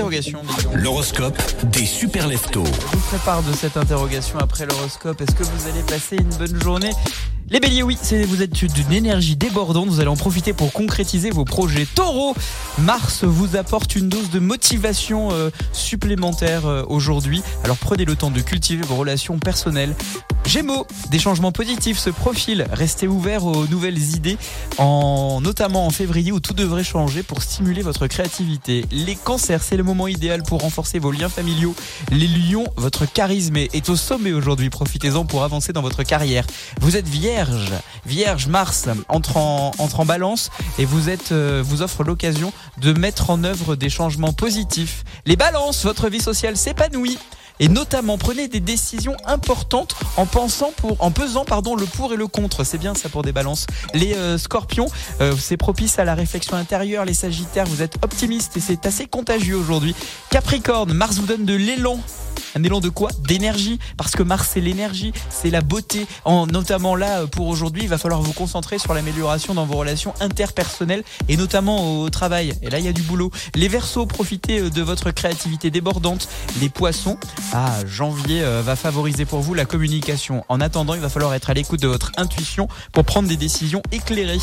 interrogation. L'horoscope des super leftos. Je vous prépare de cette interrogation après l'horoscope. Est-ce que vous allez passer une bonne journée ? Les béliers, oui, vous êtes d'une énergie débordante, vous allez en profiter pour concrétiser vos projets. Taureau, Mars vous apporte une dose de motivation supplémentaire aujourd'hui, alors prenez le temps de cultiver vos relations personnelles. Gémeaux, des changements positifs se profilent, restez ouverts aux nouvelles idées, notamment en février où tout devrait changer pour stimuler votre créativité. Les cancers, c'est le moment idéal pour renforcer vos liens familiaux. Les lions, votre charisme est au sommet aujourd'hui, profitez-en pour avancer dans votre carrière. Vous êtes Vierge, Mars entre en balance et vous offre l'occasion de mettre en œuvre des changements positifs. Les balances, votre vie sociale s'épanouit et notamment prenez des décisions importantes en pesant le pour et le contre. C'est bien ça pour des balances. Les scorpions, c'est propice à la réflexion intérieure. Les sagittaires, vous êtes optimistes et c'est assez contagieux aujourd'hui. Capricorne, Mars vous donne de l'élan. Un élan de quoi ? D'énergie, parce que Mars c'est l'énergie, c'est la beauté, notamment là pour aujourd'hui il va falloir vous concentrer sur l'amélioration dans vos relations interpersonnelles et notamment au travail, et là il y a du boulot. Les Verseaux, profitez de votre créativité débordante. Les Poissons, janvier va favoriser pour vous la communication, en attendant il va falloir être à l'écoute de votre intuition pour prendre des décisions éclairées.